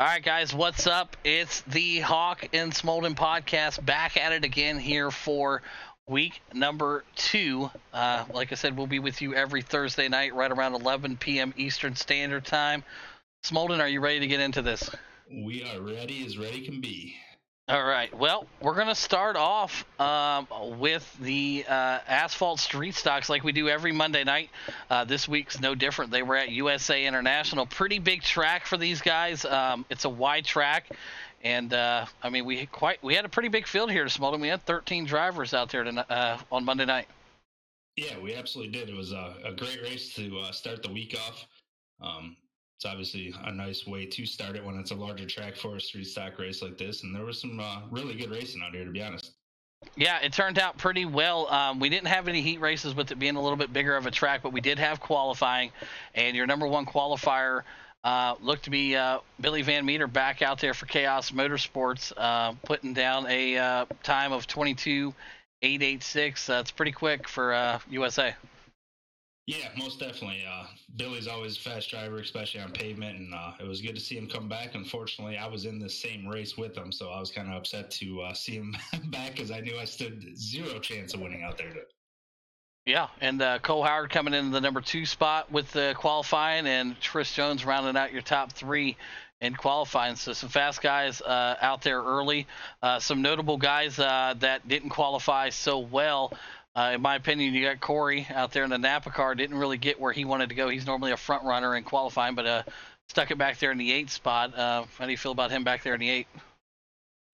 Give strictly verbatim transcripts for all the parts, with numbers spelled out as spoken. All right, guys, what's up? It's the Hawk and Smolden podcast back at it again here for week number two. Uh, like I said, we'll be with you every Thursday night right around eleven p.m. Eastern Standard Time. Smolden, are you ready to get into this? We are ready as ready can be. All right. Well, we're going to start off um, with the uh, asphalt street stocks like we do every Monday night. Uh, this week's no different. They were at U S A International. Pretty big track for these guys. Um, it's a wide track. And, uh, I mean, we quite we had a pretty big field here this morning. We had thirteen drivers out there to, uh, on Monday night. Yeah, we absolutely did. It was a, a great race to uh, start the week off. Um It's obviously a nice way to start it when it's a larger track for a street stock race like this. And there was some uh, really good racing out here, to be honest. Yeah, it turned out pretty well. Um, we didn't have any heat races with it being a little bit bigger of a track, but we did have qualifying. And your number one qualifier uh, looked to be uh, Billy Van Meter back out there for Chaos Motorsports, uh, putting down a uh, time of twenty-two eight eighty-six. That's pretty quick for uh, U S A. Yeah, most definitely. Uh, Billy's always a fast driver, especially on pavement, and uh, it was good to see him come back. Unfortunately, I was in the same race with him, so I was kind of upset to uh, see him back because I knew I stood zero chance of winning out there. Yeah, and uh, Cole Howard coming in the number two spot with the qualifying, and Chris Jones rounding out your top three in qualifying. So some fast guys uh, out there early. Uh, some notable guys uh, that didn't qualify so well. Uh, in my opinion, you got Corey out there in the Napa car. Didn't really get where he wanted to go. He's normally a front runner in qualifying, but uh, stuck it back there in the eighth spot. Uh, how do you feel about him back there in the eighth?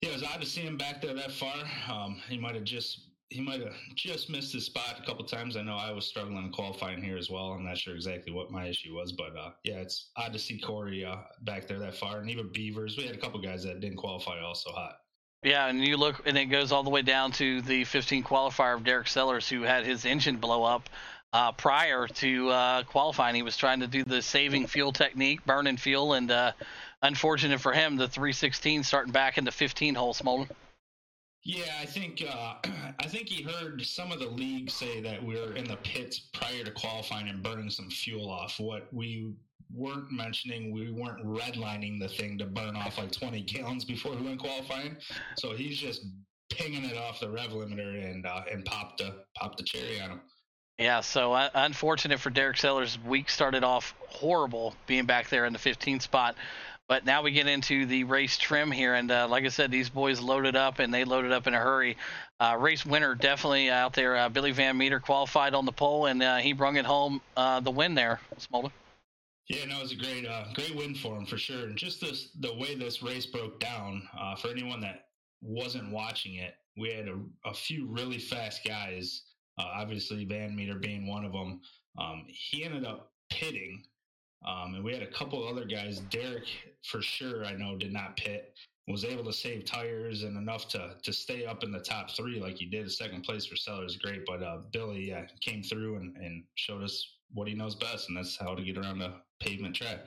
Yeah, it was odd to see him back there that far. Um, he might have just he might have just missed his spot a couple times. I know I was struggling in qualifying here as well. I'm not sure exactly what my issue was, but uh, yeah, it's odd to see Corey uh, back there that far, and even Beavers. We had a couple guys that didn't qualify also hot. Yeah, and you look, and it goes all the way down to the fifteen qualifier of Derek Sellers, who had his engine blow up uh, prior to uh, qualifying. He was trying to do the saving fuel technique, burning fuel, and uh, unfortunate for him, the three sixteen starting back in the fifteen hole, Smolden. Yeah, I think uh, I think he heard some of the league say that we were in the pits prior to qualifying and burning some fuel off. What we weren't mentioning, we weren't redlining the thing to burn off like twenty gallons before we went qualifying. So he's just pinging it off the rev limiter and uh, and popped the popped the cherry on him. Yeah, so uh, unfortunate for Derek Sellers. Week started off horrible, being back there in the fifteenth spot. But now we get into the race trim here, and uh, like I said, these boys loaded up, and they loaded up in a hurry. Uh, race winner definitely out there. Uh, Billy Van Meter qualified on the pole, and uh, he brung it home uh, the win there, Smolden. Yeah, no, it was a great uh, great win for him for sure. And just this, the way this race broke down, uh, for anyone that wasn't watching it, we had a, a few really fast guys, uh, obviously Van Meter being one of them. Um, he ended up pitting. Um, and we had a couple other guys. Derek, for sure, I know, did not pit. Was able to save tires and enough to to stay up in the top three like he did. Second place for Sellers, great. But uh, Billy yeah, came through and, and showed us what he knows best, and that's how to get around a pavement track.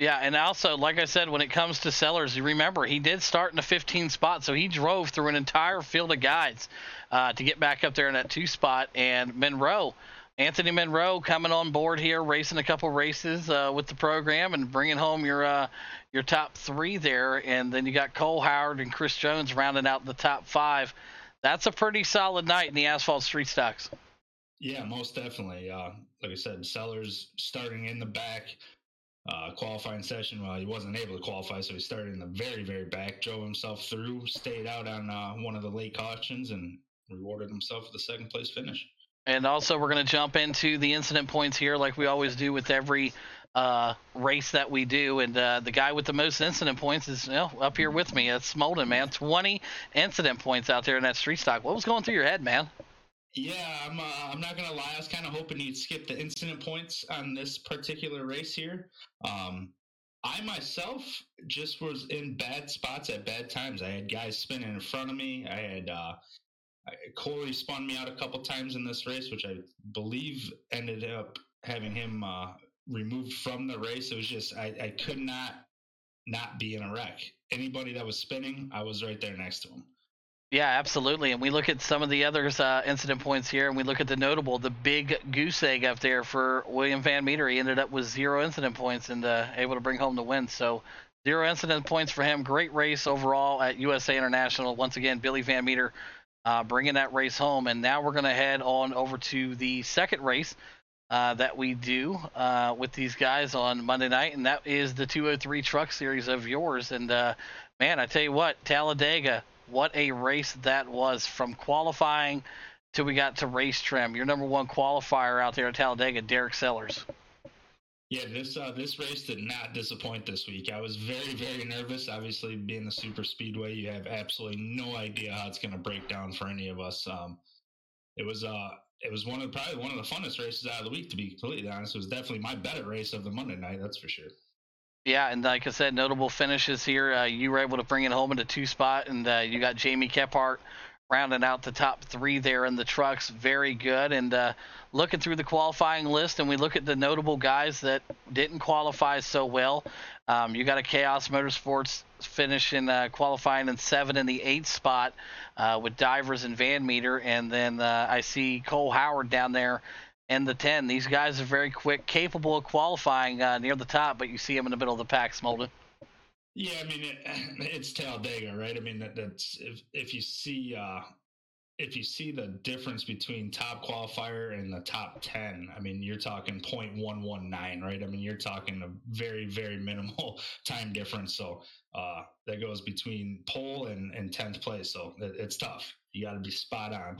Yeah, and also, like I said, when it comes to Sellers, you remember, he did start in the fifteen spot, so he drove through an entire field of guys uh, to get back up there in that two spot, and Monroe, Anthony Monroe coming on board here, racing a couple races uh, with the program and bringing home your uh, your top three there. And then you got Cole Howard and Chris Jones rounding out the top five. That's a pretty solid night in the asphalt street stocks. Yeah, most definitely. Uh, like I said, Sellers starting in the back, uh, qualifying session. Well, he wasn't able to qualify, so he started in the very, very back, drove himself through, stayed out on uh, one of the late cautions, and rewarded himself with a second-place finish. And also, we're going to jump into the incident points here like we always do with every uh, race that we do. And uh, the guy with the most incident points is you know, up here with me. It's Smolden, man. twenty incident points out there in that street stock. What was going through your head, man? Yeah, I'm, uh, I'm not going to lie. I was kind of hoping he'd skip the incident points on this particular race here. Um, I myself just was in bad spots at bad times. I had guys spinning in front of me. I had uh, – Corey spun me out a couple times in this race, which I believe ended up having him uh, removed from the race. It was just I, I could not not be in a wreck. Anybody that was spinning, I was right there next to him. Yeah, absolutely. And we look at some of the other uh, incident points here, and we look at the notable, the big goose egg up there for William Van Meter. He ended up with zero incident points and uh, able to bring home the win. So Zero incident points for him. Great race overall at U S A International. Once again, Billy Van Meter uh, bringing that race home. And now we're going to head on over to the second race uh, that we do uh, with these guys on Monday night, and that is the two oh three Truck Series of yours. And, uh, man, I tell you what, Talladega, what a race that was from qualifying till we got to race trim. Your number one qualifier out there at Talladega, Derek Sellers. Yeah, this uh, this race did not disappoint this week. I was very, very nervous. Obviously, being a super speedway, you have absolutely no idea how it's going to break down for any of us. Um, it was uh, it was one of the, probably one of the funnest races out of the week, to be completely honest. It was definitely my better race of the Monday night, that's for sure. Yeah, and like I said, notable finishes here. Uh, you were able to bring it home into two spot, and uh, you got Jamie Kephart rounding out the top three there in the trucks. Very good. And uh, looking through the qualifying list, and we look at the notable guys that didn't qualify so well. Um, you got a Chaos Motorsports finish in uh, qualifying in seven in the eighth spot uh, with Divers and Van Meter. And then uh, I see Cole Howard down there in the ten. These guys are very quick, capable of qualifying uh, near the top, but you see them in the middle of the pack, Smolden. Yeah, I mean, it, it's Talladega, right? I mean, that, that's if if you see uh, if you see the difference between top qualifier and the top ten, I mean, you're talking point one one nine, right? I mean, you're talking a very, very minimal time difference. So uh, that goes between pole and, and tenth place. So it, it's tough. You got to be spot on.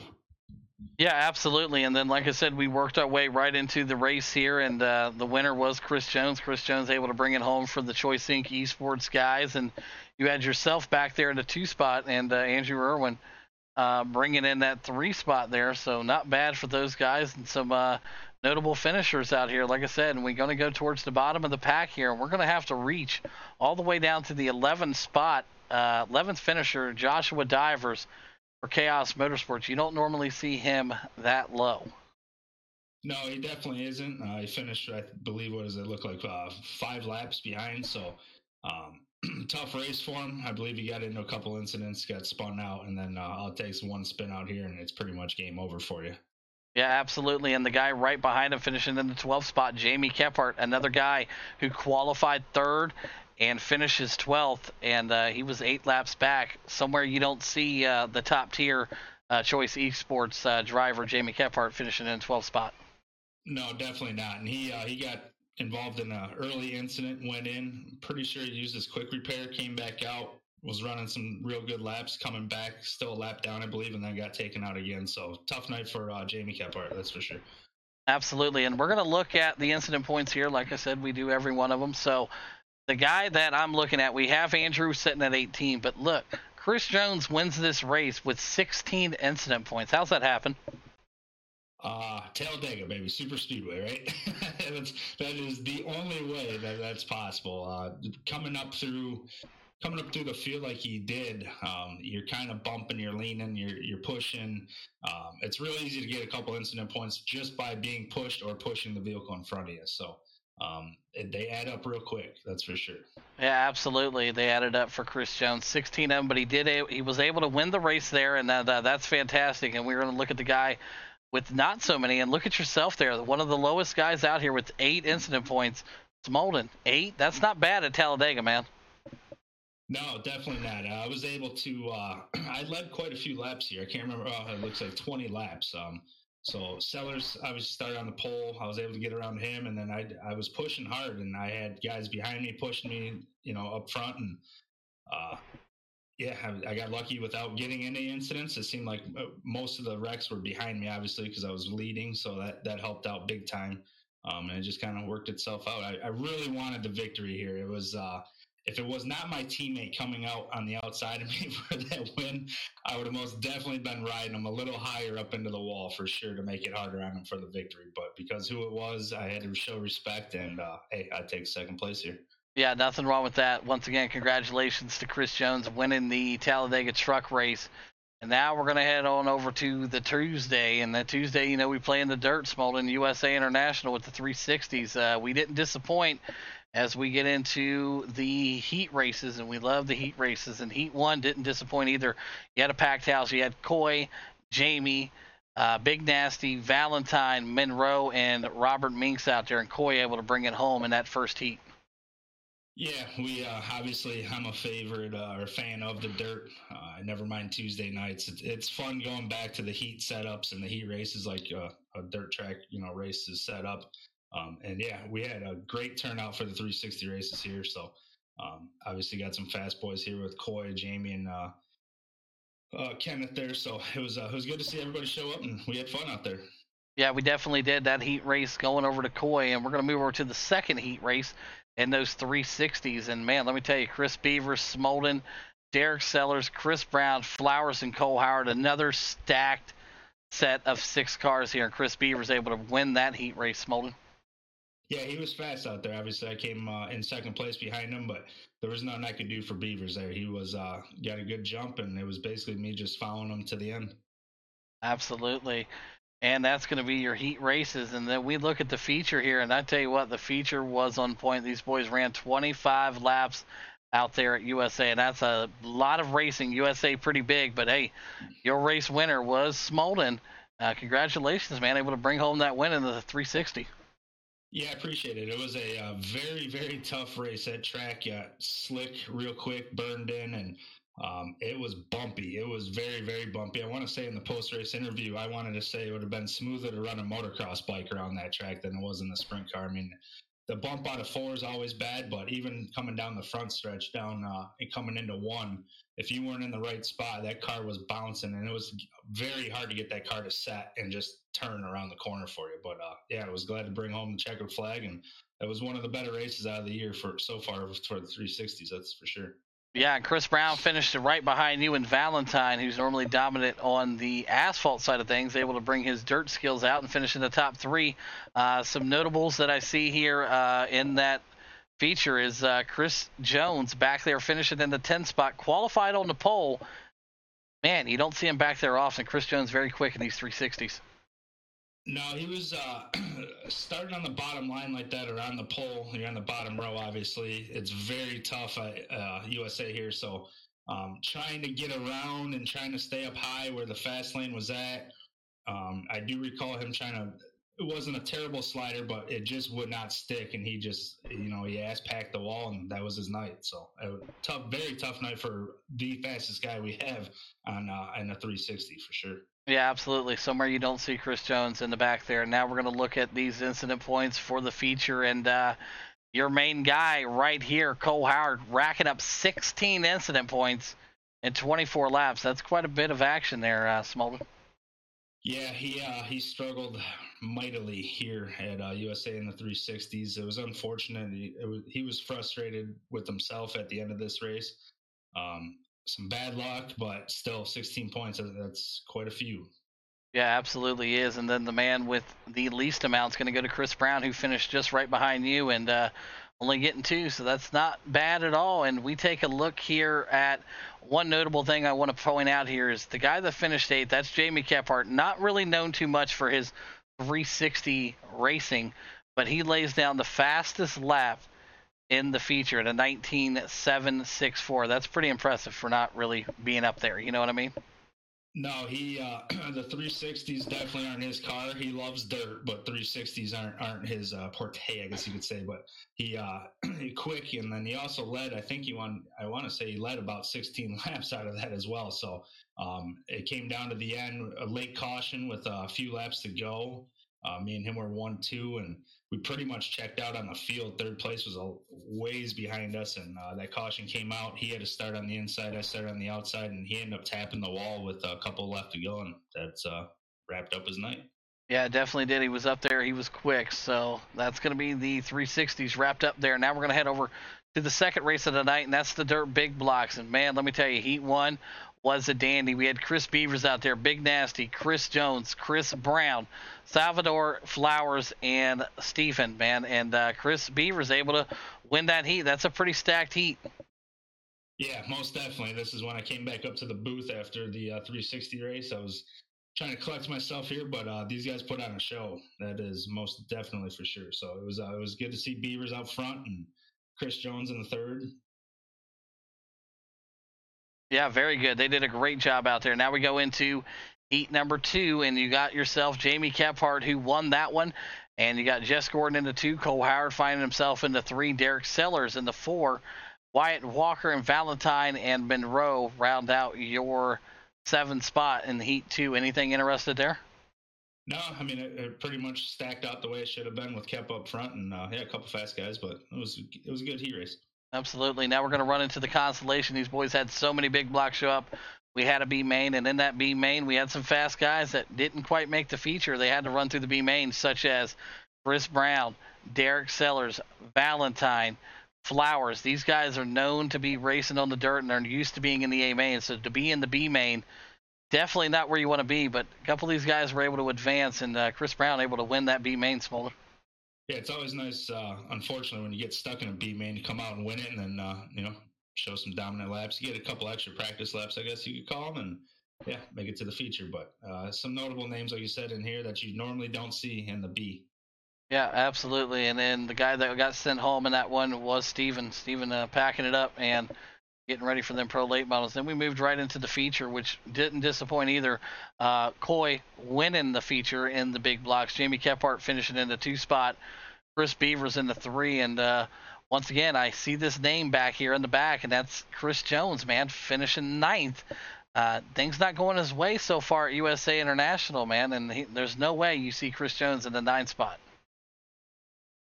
Yeah, absolutely. And then, like I said, we worked our way right into the race here, and uh, the winner was Chris Jones. Chris Jones able to bring it home for the Choice Incorporated. Esports guys, and you had yourself back there in the two spot, and uh, Andrew Irwin uh, bringing in that three spot there. So not bad for those guys, and some uh, notable finishers out here, like I said. And we're going to go towards the bottom of the pack here, and we're going to have to reach all the way down to the eleventh spot, uh, eleventh finisher, Joshua Divers, for Chaos Motorsports. You don't normally see him that low. No, he definitely isn't. Uh, he finished, I believe, what does it look like, uh, five laps behind. So um, tough race for him. I believe he got into a couple incidents, got spun out, and then uh, all it takes one spin out here, and it's pretty much game over for you. Yeah, absolutely. And the guy right behind him finishing in the twelfth spot, Jamie Kephart, another guy who qualified third and finishes twelfth, and uh, he was eight laps back. Somewhere you don't see uh, the top-tier uh, Choice Esports uh, driver, Jamie Kephart, finishing in twelfth spot. No, definitely not. And he uh, he got involved in an early incident, went in. Pretty sure he used his quick repair, came back out, was running some real good laps, coming back, still a lap down, I believe, and then got taken out again. So tough night for uh, Jamie Kephart, that's for sure. Absolutely, and we're going to look at the incident points here. Like I said, we do every one of them, so... The guy that I'm looking at, we have Andrew sitting at eighteen, but look, Chris Jones wins this race with sixteen incident points. How's that happen? Uh, Talladega, baby. Super speedway, right? that's, that is the only way that that's possible. Uh, coming up through coming up through the field like he did, um, you're kind of bumping, you're leaning, you're, you're pushing. Um, it's really easy to get a couple incident points just by being pushed or pushing the vehicle in front of you, so... Um, they add up real quick, that's for sure. Yeah, absolutely. They added up for Chris Jones, sixteen of them, but he did. A, he was able to win the race there, and that, uh, that's fantastic. And we're going to look at the guy with not so many, and look at yourself there. One of the lowest guys out here with eight incident points. Smolden, eight? That's not bad at Talladega, man. No, definitely not. I was able to uh, – I led quite a few laps here. I can't remember. Oh, it looks like twenty laps. Um So Sellers, I was started on the pole. I was able to get around him, and then I, I was pushing hard, and I had guys behind me pushing me, you know, up front, and uh, yeah, I, I got lucky without getting any incidents. It seemed like most of the wrecks were behind me, obviously, because I was leading, so that, that helped out big time, um, and it just kind of worked itself out. I, I really wanted the victory here. It was uh, if it was not my teammate coming out on the outside of me for that win, I would have most definitely been riding him a little higher up into the wall for sure to make it harder on him for the victory. But because who it was, I had to show respect, and, uh, hey, I take second place here. Yeah, nothing wrong with that. Once again, congratulations to Chris Jones winning the Talladega truck race. And now we're going to head on over to the Tuesday. And the Tuesday, you know, we play in the dirt, Smolden, U S A International with the three sixties. Uh, we didn't disappoint as we get into the heat races, and we love the heat races. And heat one didn't disappoint either. You had a packed house. You had Coy, Jamie, uh, Big Nasty, Valentine, Monroe, and Robert Minks out there, and Coy able to bring it home in that first heat. Yeah, we uh, obviously, I'm a favorite uh, or fan of the dirt. Uh, never mind Tuesday nights. It's, it's fun going back to the heat setups and the heat races, like uh, a dirt track, you know, races set up. Um, and yeah, we had a great turnout for the three sixty races here. So um, obviously got some fast boys here with Coy, Jamie, and uh, uh, Kenneth there. So it was uh, it was good to see everybody show up, and we had fun out there. Yeah, we definitely did. That heat race going over to Coy, and we're going to move over to the second heat race in those three sixties. And, man, let me tell you, Chris Beaver, Smolden, Derek Sellers, Chris Brown, Flowers, and Cole Howard, another stacked set of six cars here. And Chris Beaver's able to win that heat race, Smolden. Yeah, he was fast out there. Obviously, I came uh, in second place behind him, but there was nothing I could do for Beavers there. He was uh, got a good jump, and it was basically me just following him to the end. Absolutely. And that's going to be your heat races. And then we look at the feature here, and I tell you what, the feature was on point. These boys ran twenty-five laps out there at U S A, and that's a lot of racing. U S A pretty big, but, hey, your race winner was Smolden. Uh, congratulations, man, able to bring home that win in the three sixty. Yeah, I appreciate it. It was a uh, very, very tough race. That track got slick real quick, burned in, and Um, it was bumpy. It was very, very bumpy. I want to say in the post-race interview, I wanted to say it would have been smoother to run a motocross bike around that track than it was in the sprint car. I mean, the bump out of four is always bad, but even coming down the front stretch down uh, and coming into one, if you weren't in the right spot, that car was bouncing, and it was very hard to get that car to set and just turn around the corner for you. But, uh, yeah, I was glad to bring home the checkered flag, and it was one of the better races out of the year for so far for the three sixties, that's for sure. Yeah, and Chris Brown finished right behind you, and Valentine, who's normally dominant on the asphalt side of things, able to bring his dirt skills out and finish in the top three. Uh, some notables that I see here uh, in that feature is uh, Chris Jones back there finishing in the ten spot, qualified on the pole. Man, you don't see him back there often. Chris Jones very quick in these three sixties. No, he was uh, starting on the bottom line like that or on the pole. You're on the bottom row, obviously. It's very tough at uh, U S A here. So um, trying to get around and trying to stay up high where the fast lane was at. Um, I do recall him trying to – it wasn't a terrible slider, but it just would not stick. And he just – you know, he ass-packed the wall, and that was his night. So a tough, very tough night for the fastest guy we have on uh, in the three sixty for sure. Yeah, absolutely. Somewhere you don't see Chris Jones in the back there. Now we're going to look at these incident points for the feature, and uh, your main guy right here, Cole Howard, racking up sixteen incident points in twenty-four laps. That's quite a bit of action there, uh, Smolden. Yeah, he uh, he struggled mightily here at uh, U S A in the three sixties. It was unfortunate. He, it was, he was frustrated with himself at the end of this race. Um Some bad luck, but still sixteen points, that's quite a few. Yeah, absolutely is. And then the man with the least amount is going to go to Chris Brown, who finished just right behind you and uh, only getting two, so that's not bad at all. And we take a look here at one notable thing I want to point out here is the guy that finished eighth, that's Jamie Kephart, not really known too much for his three sixty racing, but he lays down the fastest lap in the feature at a nineteen seven sixty-four. That's pretty impressive for not really being up there. You know what I mean? No, he uh, the three sixties definitely aren't his car. He loves dirt, but three sixties aren't aren't his uh, forte, I guess you could say. But he uh, quick, and then he also led. I think he won. I want to say he led about sixteen laps out of that as well. So um, it came down to the end, a late caution with a few laps to go. Uh, me and him were one two, and we pretty much checked out on the field. Third place was a ways behind us, and uh, that caution came out. He had to start on the inside. I started on the outside, and he ended up tapping the wall with a couple left to go, and that's uh, wrapped up his night. Yeah, definitely did. He was up there. He was quick. So that's going to be the three sixties wrapped up there. Now we're going to head over to the second race of the night, and that's the dirt big blocks. And, man, let me tell you, Heat one was a dandy. We had Chris Beavers out there, Big Nasty, Chris Jones, Chris Brown, Salvador Flowers, and Stephen, man. And uh, Chris Beavers able to win that heat. That's a pretty stacked heat. Yeah, most definitely. This is when I came back up to the booth after the uh, three sixty race. I was trying to collect myself here, but uh, these guys put on a show. That is most definitely for sure. So it was uh, it was good to see Beavers out front and Chris Jones in the third. Yeah, very good. They did a great job out there. Now we go into heat number two, and you got yourself Jamie Kephart, who won that one, And you got Jess Gordon into two, Cole Howard finding himself into three, Derek Sellers into four, Wyatt Walker and Valentine and Monroe round out your seventh spot in heat two. Anything interested there? No, I mean, it, it pretty much stacked out the way it should have been with Kep up front, and uh, yeah, a couple fast guys, but it was it was a good heat race. Absolutely. Now we're going to run into the consolation. These boys had so many big blocks show up. We had a B main, and in that B main, we had some fast guys that didn't quite make the feature. They had to run through the B main, such as Chris Brown, Derek Sellers, Valentine, Flowers. These guys are known to be racing on the dirt, and they're used to being in the A main. So to be in the B main, definitely not where you want to be, but a couple of these guys were able to advance, and uh, Chris Brown able to win that B main, Smolder. Yeah, it's always nice, uh, unfortunately, when you get stuck in a B main to come out and win it and then, uh, you know, show some dominant laps. You get a couple extra practice laps, I guess you could call them, and yeah, make it to the feature. But uh, some notable names, like you said, in here that you normally don't see in the B. Yeah, absolutely. And then the guy that got sent home in that one was Steven. Steven uh, packing it up and getting ready for them pro late models. Then we moved right into the feature, which didn't disappoint either. Uh, Coy winning the feature in the big blocks. Jamie Kephart finishing in the two spot. Chris Beaver's in the three. And uh, once again, I see this name back here in the back, and that's Chris Jones, man, finishing ninth. Uh, things not going his way so far at U S A International, man. And he, there's no way you see Chris Jones in the ninth spot.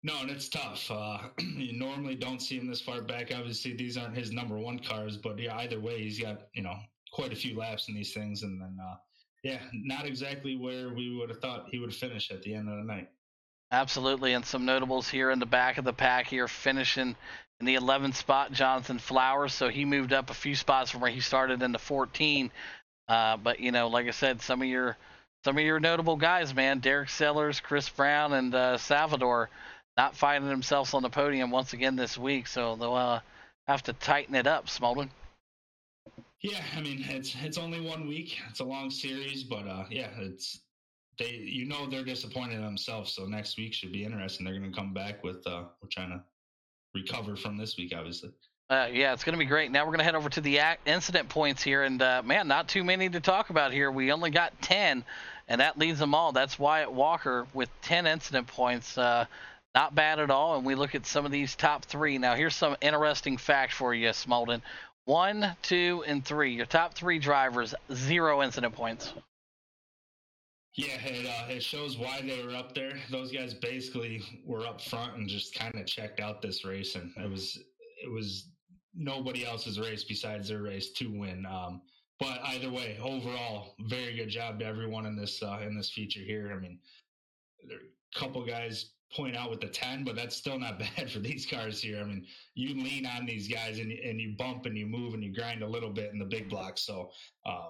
No, and it's tough. Uh, you normally don't see him this far back. Obviously, these aren't his number one cars, but yeah, either way, he's got, you know, quite a few laps in these things. And then, uh, yeah, not exactly where we would have thought he would finish at the end of the night. Absolutely. And some notables here in the back of the pack here, finishing in the eleventh spot, Jonathan Flowers. So he moved up a few spots from where he started in the fourteen. Uh, but, you know, like I said, some of your, some of your notable guys, man, Derek Sellers, Chris Brown, and uh, Salvador, not finding themselves on the podium once again this week, so they'll uh, have to tighten it up, Smolden. Yeah, I mean, it's it's only one week. It's a long series, but uh, yeah, it's they. You know, they're disappointed in themselves, so next week should be interesting. They're going to come back with uh, we're trying to recover from this week, obviously. Uh, yeah, it's going to be great. Now we're going to head over to the incident points here, and uh, man, not too many to talk about here. We only got ten, and that leads them all. That's Wyatt Walker with ten incident points. Uh, Not bad at all, and we look at some of these top three. Now, here's some interesting facts for you, Smolden. One, two, and three. Your top three drivers, zero incident points. Yeah, it, uh, it shows why they were up there. Those guys basically were up front and just kind of checked out this race, and it was it was nobody else's race besides their race to win. Um, but either way, overall, very good job to everyone in this uh, in this feature here. I mean, there are a couple guys point out with the ten, but that's still not bad for these cars here. I mean, you lean on these guys and, and you bump and you move and you grind a little bit in the big blocks. So, uh,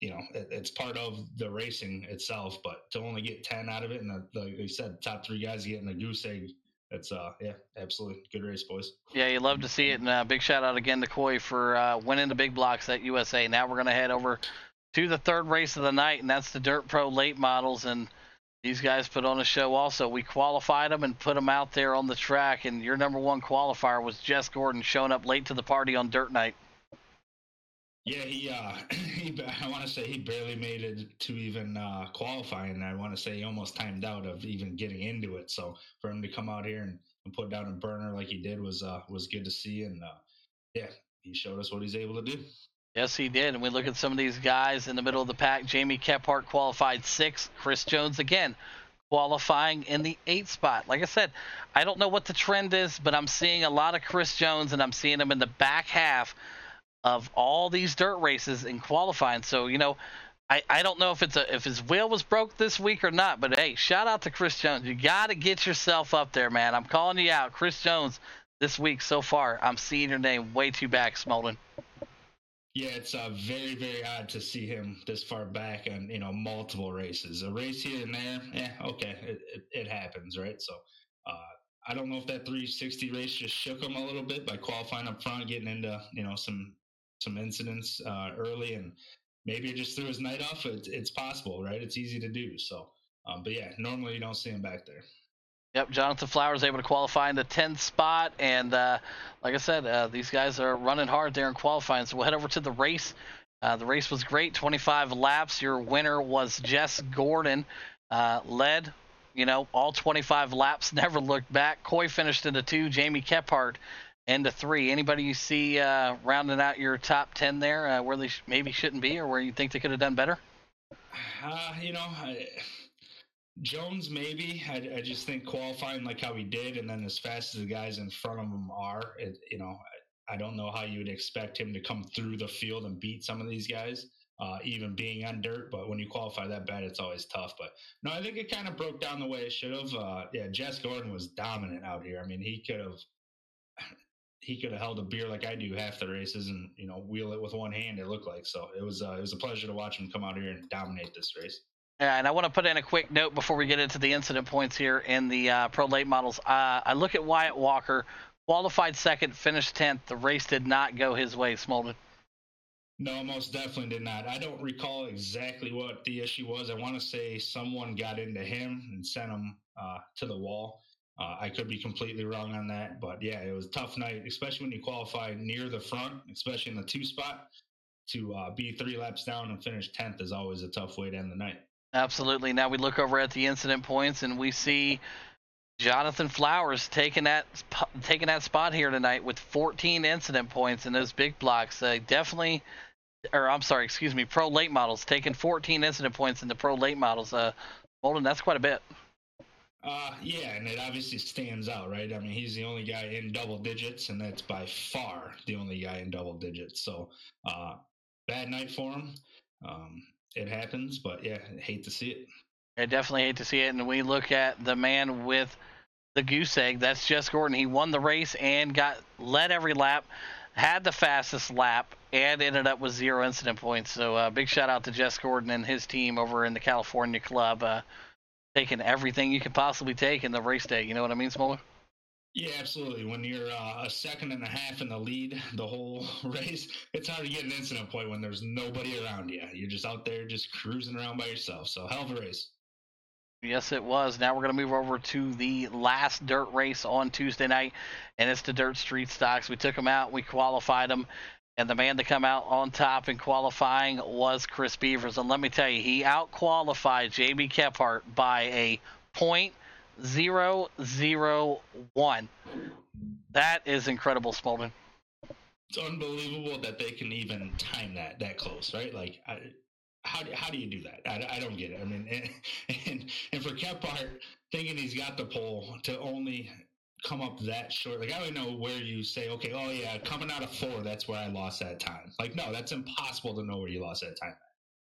you know, it, it's part of the racing itself, but to only get ten out of it. And the, the, like you said, top three guys getting a goose egg. That's, uh, yeah, absolutely. Good race, boys. Yeah, you love to see it. And a uh, big shout out again to Coy for uh, winning the big blocks at U S A. Now we're going to head over to the third race of the night, and that's the Dirt Pro Late Models. And these guys put on a show also. We qualified them and put them out there on the track, and your number one qualifier was Jess Gordon, showing up late to the party on dirt night. Yeah, he, uh, he, I want to say he barely made it to even uh, qualifying. I want to say he almost timed out of even getting into it. So for him to come out here and, and put down a burner like he did was uh, was good to see. And, uh, yeah, he showed us what he's able to do. Yes, he did. And we look at some of these guys in the middle of the pack. Jamie Kephart qualified sixth. Chris Jones, again, qualifying in the eighth spot. Like I said, I don't know what the trend is, but I'm seeing a lot of Chris Jones, and I'm seeing him in the back half of all these dirt races in qualifying. So, you know, I, I don't know if it's a, if his wheel was broke this week or not, but, hey, shout out to Chris Jones. You got to get yourself up there, man. I'm calling you out. Chris Jones, this week so far, I'm seeing your name way too back, Smolden. Yeah, it's uh, very, very odd to see him this far back on, you know, multiple races. A race here and there, yeah, okay, it, it, it happens, right? So uh, I don't know if that three sixty race just shook him a little bit by qualifying up front, getting into, you know, some some incidents uh, early, and maybe it just threw his night off. It, it's possible, right? It's easy to do. So, um, but, yeah, normally you don't see him back there. Yep, Jonathan Flowers able to qualify in the tenth spot, and uh, like I said, uh, these guys are running hard there in qualifying, so we'll head over to the race. Uh, the race was great, twenty-five laps. Your winner was Jess Gordon, uh, led you know, all twenty-five laps, never looked back. Coy finished into two, Jamie Kephart into three. Anybody you see uh, rounding out your top ten there, uh, where they sh maybe shouldn't be, or where you think they could have done better? Uh, you know, I, Jones maybe. I, I just think qualifying like how he did, and then as fast as the guys in front of him are, it, you know, I, I don't know how you would expect him to come through the field and beat some of these guys. Uh, even being on dirt, but when you qualify that bad, it's always tough. But no, I think it kind of broke down the way it should have. Uh, yeah, Jess Gordon was dominant out here. I mean, he could have he could have held a beer like I do half the races, and you know, wheel it with one hand. It looked like so. It was uh, it was a pleasure to watch him come out here and dominate this race. Yeah, and I want to put in a quick note before we get into the incident points here in the uh, pro late models. Uh, I look at Wyatt Walker, qualified second, finished tenth. The race did not go his way, Smolden. No, most definitely did not. I don't recall exactly what the issue was. I want to say someone got into him and sent him uh, to the wall. Uh, I could be completely wrong on that, but yeah, it was a tough night, especially when you qualify near the front, especially in the two spot. To uh, be three laps down and finish tenth is always a tough way to end the night. Absolutely. Now we look over at the incident points, and we see Jonathan Flowers taking that taking that spot here tonight with fourteen incident points in those big blocks. Uh, definitely, or I'm sorry, excuse me, pro late models taking fourteen incident points in the pro late models. Uh, Bolden, that's quite a bit. Uh, yeah, and it obviously stands out, right? I mean, he's the only guy in double digits, and that's by far the only guy in double digits. So, uh, bad night for him. Um, it happens, but yeah, I hate to see it. I definitely hate to see it. And we look at the man with the goose egg. That's Jess Gordon. He won the race and got led every lap, had the fastest lap, and ended up with zero incident points. So uh, big shout out to Jess Gordon and his team over in the California club, uh, taking everything you could possibly take in the race day. You know what I mean, Smoller? Yeah, absolutely. When you're uh, a second and a half in the lead the whole race, it's hard to get an incident point when there's nobody around you. You're just out there just cruising around by yourself. So hell of a race. Yes, it was. Now we're going to move over to the last dirt race on Tuesday night, and it's the dirt street stocks. We took them out, we qualified them, and the man to come out on top in qualifying was Chris Beavers. And let me tell you, he out-qualified Jamie Kephart by a point zero zero one. That is incredible, Smolden. It's unbelievable that they can even time that that close, right? Like, I... How do, how do you do that? I, I don't get it. I mean, and, and, and for Kephart, thinking he's got the pole to only come up that short, like, I don't know where you say, okay, oh, yeah, coming out of four, that's where I lost that time. Like, no, that's impossible to know where you lost that time.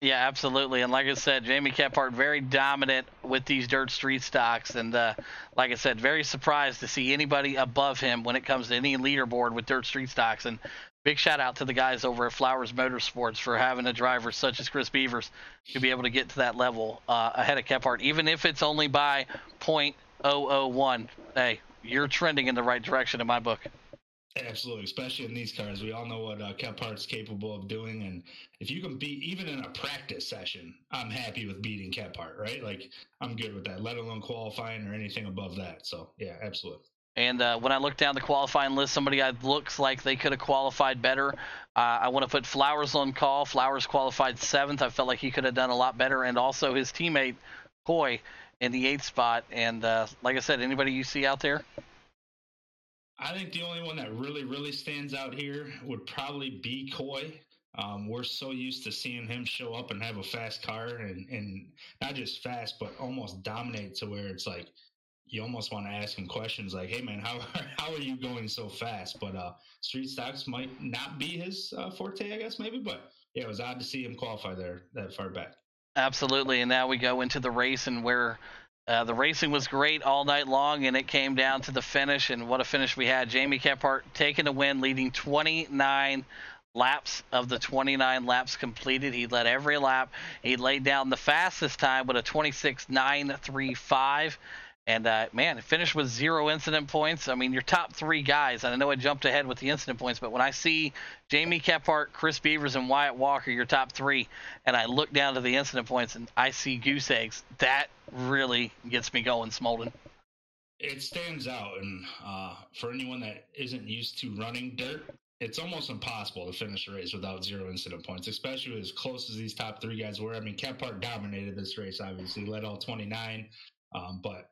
Yeah, absolutely. And like I said, Jamie Kephart, very dominant with these dirt street stocks. And uh, like I said, very surprised to see anybody above him when it comes to any leaderboard with dirt street stocks. And big shout out to the guys over at Flowers Motorsports for having a driver such as Chris Beavers to be able to get to that level uh, ahead of Kephart, even if it's only by point zero zero one. Hey, you're trending in the right direction in my book. Absolutely, especially in these cars. We all know what uh, Kephart's capable of doing, and if you can beat, even in a practice session, I'm happy with beating Kephart, right? Like, I'm good with that, let alone qualifying or anything above that. So, yeah, absolutely. And uh, when I look down the qualifying list, somebody that looks like they could have qualified better, uh, I want to put Flowers on call. Flowers qualified seventh. I felt like he could have done a lot better. And also his teammate, Coy, in the eighth spot. And uh, like I said, anybody you see out there? I think the only one that really, really stands out here would probably be Coy. Um, we're so used to seeing him show up and have a fast car, and, and not just fast, but almost dominate to where it's like, you almost want to ask him questions like, hey, man, how how are you going so fast? But uh, street stocks might not be his uh, forte, I guess, maybe. But, yeah, it was odd to see him qualify there that far back. Absolutely. And now we go into the race, and where uh, the racing was great all night long, and it came down to the finish. And what a finish we had. Jamie Kephart taking the win, leading twenty-nine laps of the twenty-nine laps completed. He led every lap. He laid down the fastest time with a twenty-six nine three five. And, uh, man, it finished with zero incident points. I mean, your top three guys, and I know I jumped ahead with the incident points, but when I see Jamie Kephart, Chris Beavers, and Wyatt Walker, your top three, and I look down to the incident points and I see goose eggs, that really gets me going, Smolden. It stands out, and uh, for anyone that isn't used to running dirt, it's almost impossible to finish a race without zero incident points, especially as close as these top three guys were. I mean, Kephart dominated this race, obviously, led all twenty-nine. Um, but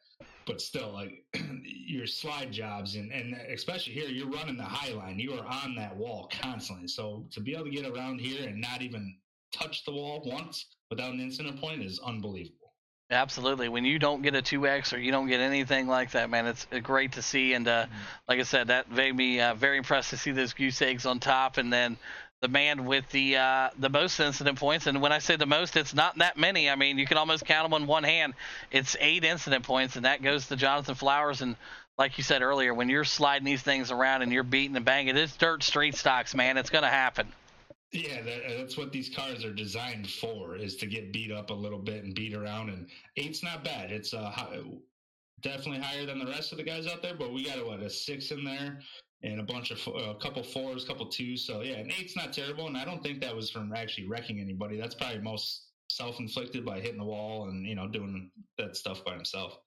but still, like your slide jobs, and, and especially here, you're running the high line. You are on that wall constantly. So to be able to get around here and not even touch the wall once without an incident point is unbelievable. Absolutely. When you don't get a two X or you don't get anything like that, man, it's great to see. And uh, like I said, that made me uh, very impressed to see those goose eggs on top, and then the man with the uh, the most incident points. And when I say the most, it's not that many. I mean, you can almost count them on one hand. It's eight incident points, and that goes to Jonathan Flowers. And like you said earlier, when you're sliding these things around and you're beating and banging, it's dirt street stocks, man. It's going to happen. Yeah, that's what these cars are designed for, is to get beat up a little bit and beat around. And eight's not bad. It's uh, high, definitely higher than the rest of the guys out there, but we got, what, a six in there and a bunch of a couple fours, couple twos. So, yeah, an eight's not terrible, and I don't think that was from actually wrecking anybody. That's probably most self-inflicted by hitting the wall and, you know, doing that stuff by himself.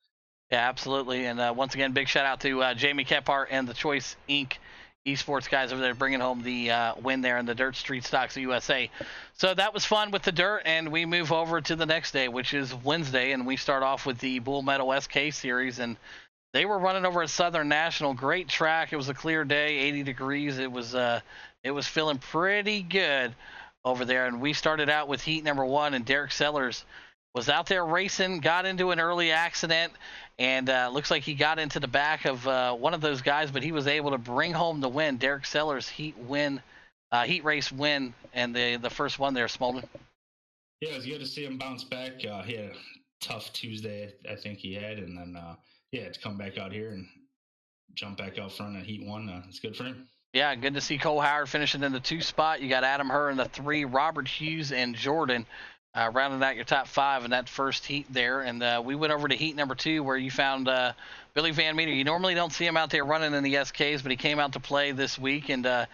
Yeah, absolutely. And uh, once again, big shout-out to uh, Jamie Kephart and the Choice Incorporated, Esports guys over there bringing home the uh, win there in the dirt street stocks of U S A. So that was fun with the dirt, and we move over to the next day, which is Wednesday, and we start off with the Bull Metal S K Series, and they were running over at Southern National. Great track. It was a clear day, eighty degrees. It was uh, it was feeling pretty good over there, and we started out with heat number one, and Derek Sellers was out there racing, got into an early accident, and uh, looks like he got into the back of uh, one of those guys, but he was able to bring home the win. Derek Sellers, heat win, uh, heat race win, and the the first one there, Smolden. Yeah, it was good to see him bounce back. Uh, he had a tough Tuesday, I think he had, and then, uh, yeah, to come back out here and jump back out front at heat one, uh, it's good for him. Yeah, good to see Cole Howard finishing in the two spot. You got Adam Herr in the three, Robert Hughes and Jordan. Uh, rounding out your top five in that first heat there. And uh, we went over to heat number two, where you found uh, Billy Van Meter. You normally don't see him out there running in the S Ks, but he came out to play this week, and uh,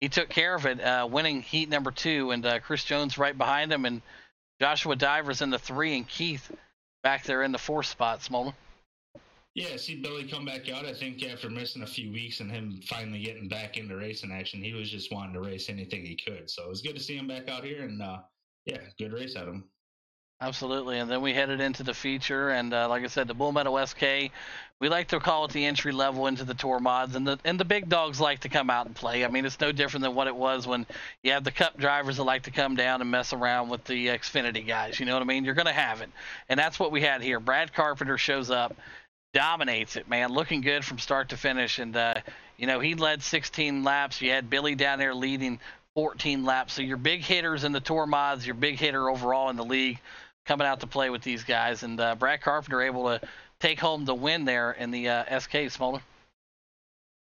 he took care of it, uh, winning heat number two. And uh, Chris Jones right behind him, and Joshua Divers in the three, and Keith back there in the fourth spot, Smolder. Yeah, see Billy come back out, I think, after missing a few weeks and him finally getting back into racing action. He was just wanting to race anything he could. So it was good to see him back out here, and uh, yeah, good race out of him. Absolutely. And then we headed into the feature, and uh, like I said, the Bull Metal S K, we like to call it the entry level into the tour mods, and the and the big dogs like to come out and play. I mean, it's no different than what it was when you have the Cup drivers that like to come down and mess around with the Xfinity guys. You know what I mean? You're going to have it, and that's what we had here. Brad Carpenter shows up, dominates it, man, looking good from start to finish, and uh, you know, he led sixteen laps. You had Billy down there leading fourteen laps. So your big hitters in the tour mods, your big hitter overall in the league, coming out to play with these guys. And uh, Brad Carpenter able to take home the win there in the uh, S K, Smolder.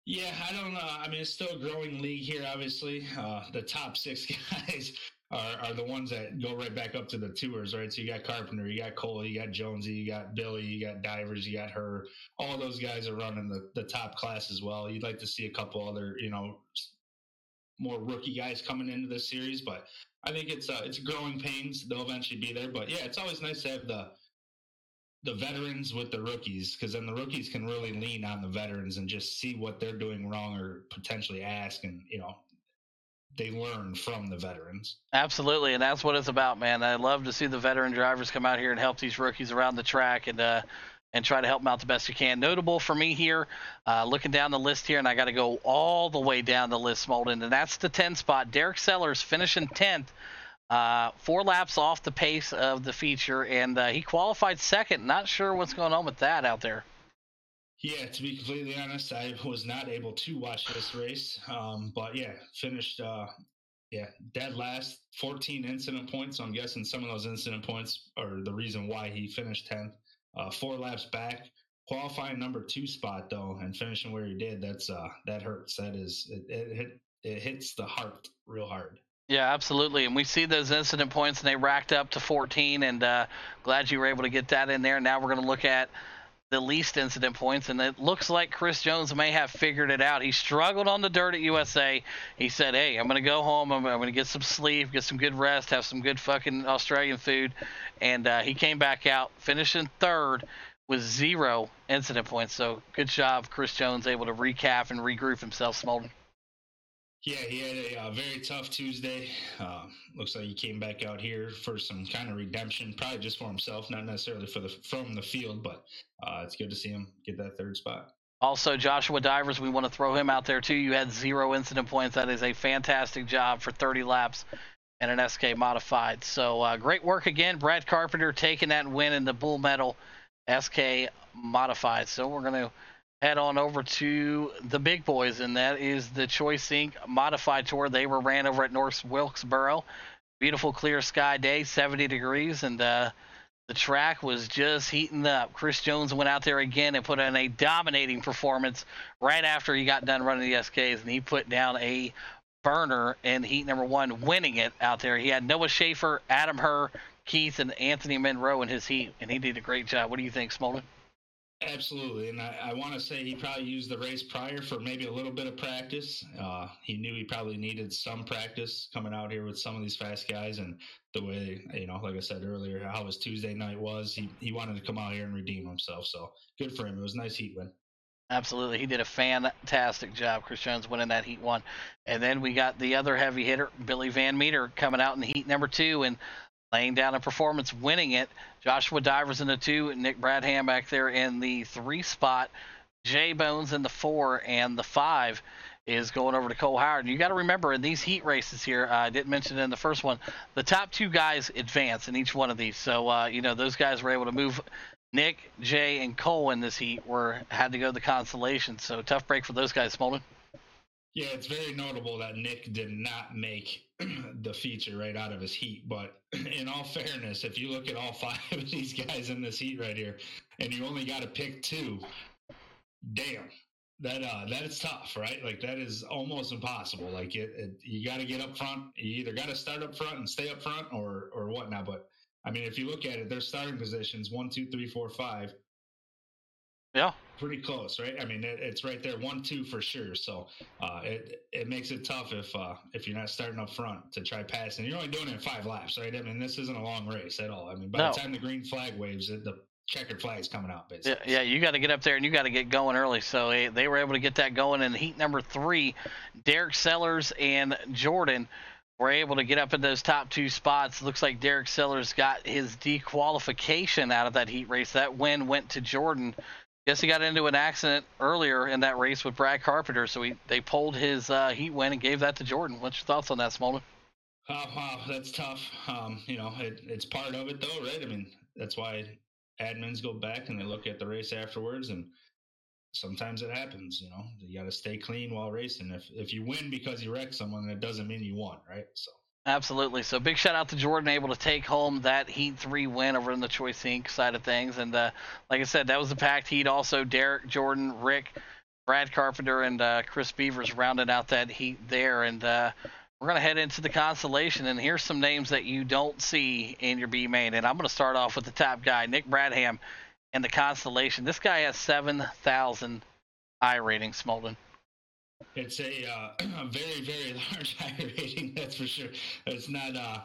Yeah, I don't know. I mean, it's still a growing league here, obviously. Uh, the top six guys are, are the ones that go right back up to the tours, right? So you got Carpenter, you got Cole, you got Jonesy, you got Billy, you got Divers, you got Herr. All those guys are running the, the top class as well. You'd like to see a couple other, you know, more rookie guys coming into this series, but I think it's uh, it's growing pains. They'll eventually be there, but yeah, it's always nice to have the the veterans with the rookies, because then the rookies can really lean on the veterans and just see what they're doing wrong or potentially ask, and you know, they learn from the veterans. Absolutely, and that's what it's about, man. I love to see the veteran drivers come out here and help these rookies around the track, and uh, and try to help them out the best you can. Notable for me here, uh, looking down the list here, and I got to go all the way down the list, Smolden, and that's the ten spot. Derek Sellers finishing tenth, uh, four laps off the pace of the feature, and uh, he qualified second. Not sure what's going on with that out there. Yeah, to be completely honest, I was not able to watch this race, um, but yeah, finished uh, yeah dead last, fourteen incident points. So I'm guessing some of those incident points are the reason why he finished tenth. Uh, four laps back, qualifying number two spot though, and finishing where he did, that's uh, that hurts. That is, it, it it hits the heart real hard. Yeah, absolutely. And we see those incident points, and they racked up to fourteen. And uh, glad you were able to get that in there. Now we're going to look at the least incident points, and it looks like Chris Jones may have figured it out. He struggled on the dirt at U S A. He said, hey, I'm going to go home. I'm, I'm going to get some sleep, get some good rest, have some good fucking Australian food. And uh, he came back out, finishing third with zero incident points. So good job, Chris Jones, able to recap and regroup himself, Smolden. Yeah, he had a uh, very tough Tuesday. Uh, looks like he came back out here for some kind of redemption, probably just for himself, not necessarily for the from the field, but uh, it's good to see him get that third spot. Also, Joshua Divers, we want to throw him out there too. You had zero incident points. That is a fantastic job for thirty laps and an S K modified. So uh, great work again. Brad Carpenter taking that win in the Bull Medal S K modified. So we're going to head on over to the big boys, and that is the Choice Incorporated Modified Tour. They were ran over at North Wilkesboro. Beautiful clear sky day, seventy degrees, and uh, the track was just heating up. Chris Jones went out there again and put in a dominating performance right after he got done running the S Ks, and he put down a burner in heat number one, winning it out there. He had Noah Schaefer, Adam Herr, Keith, and Anthony Monroe in his heat, and he did a great job. What do you think, Smolden? Absolutely, and I, I want to say he probably used the race prior for maybe a little bit of practice. Uh, he knew he probably needed some practice coming out here with some of these fast guys, and the way, you know, like I said earlier, how his Tuesday night was, he, he wanted to come out here and redeem himself, so good for him. It was a nice heat win. Absolutely, he did a fantastic job. Chris Jones winning that heat one. And then we got the other heavy hitter, Billy Van Meter, coming out in heat number two, and laying down a performance, winning it. Joshua Divers in the two, Nick Bradham back there in the three spot. Jay Bones in the four, and the five is going over to Cole Howard. And you got to remember, in these heat races here, uh, I didn't mention in the first one, the top two guys advance in each one of these. So, uh, you know, those guys were able to move. Nick, Jay, and Cole in this heat were had to go to the consolation. So, tough break for those guys, Smolden. Yeah, it's very notable that Nick did not make the feature right out of his heat. But in all fairness, if you look at all five of these guys in this heat right here, and you only got to pick two, damn, that uh, that is tough, right? Like, that is almost impossible. Like, it, it you got to get up front. You either got to start up front and stay up front, or or whatnot. But I mean, if you look at it, their starting positions one, two, three, four, five. Yeah. Pretty close, right? I mean, it, it's right there, one, two for sure. So uh, it it makes it tough if uh, if you're not starting up front to try passing. You're only doing it in five laps, right? I mean, this isn't a long race at all. I mean, by no. the time the green flag waves, the checkered flag's coming out, basically. Yeah, yeah, you got to get up there and you got to get going early. So they, they were able to get that going in heat number three. Derek Sellers and Jordan were able to get up in those top two spots. Looks like Derek Sellers got his disqualification out of that heat race. That win went to Jordan. Guess he got into an accident earlier in that race with Brad Carpenter, so he, they pulled his uh, heat win and gave that to Jordan. What's your thoughts on that, Smolden? Oh, wow, that's tough. Um, you know, it, it's part of it, though, right? I mean, that's why admins go back and they look at the race afterwards, and sometimes it happens, you know. You got to stay clean while racing. If, if you win because you wrecked someone, that doesn't mean you won, right? So. Absolutely. So big shout out to Jordan, able to take home that Heat three win over in the Choice Incorporated side of things. And uh, like I said, that was the packed heat. Also, Derek, Jordan, Rick, Brad Carpenter, and uh, Chris Beavers rounded out that heat there. And uh, we're going to head into the consolation. And here's some names that you don't see in your B main. And I'm going to start off with the top guy, Nick Bradham, and the consolation. This guy has seven thousand I rating, Smolden. It's a, uh, a very, very large high rating, that's for sure. It's not, uh,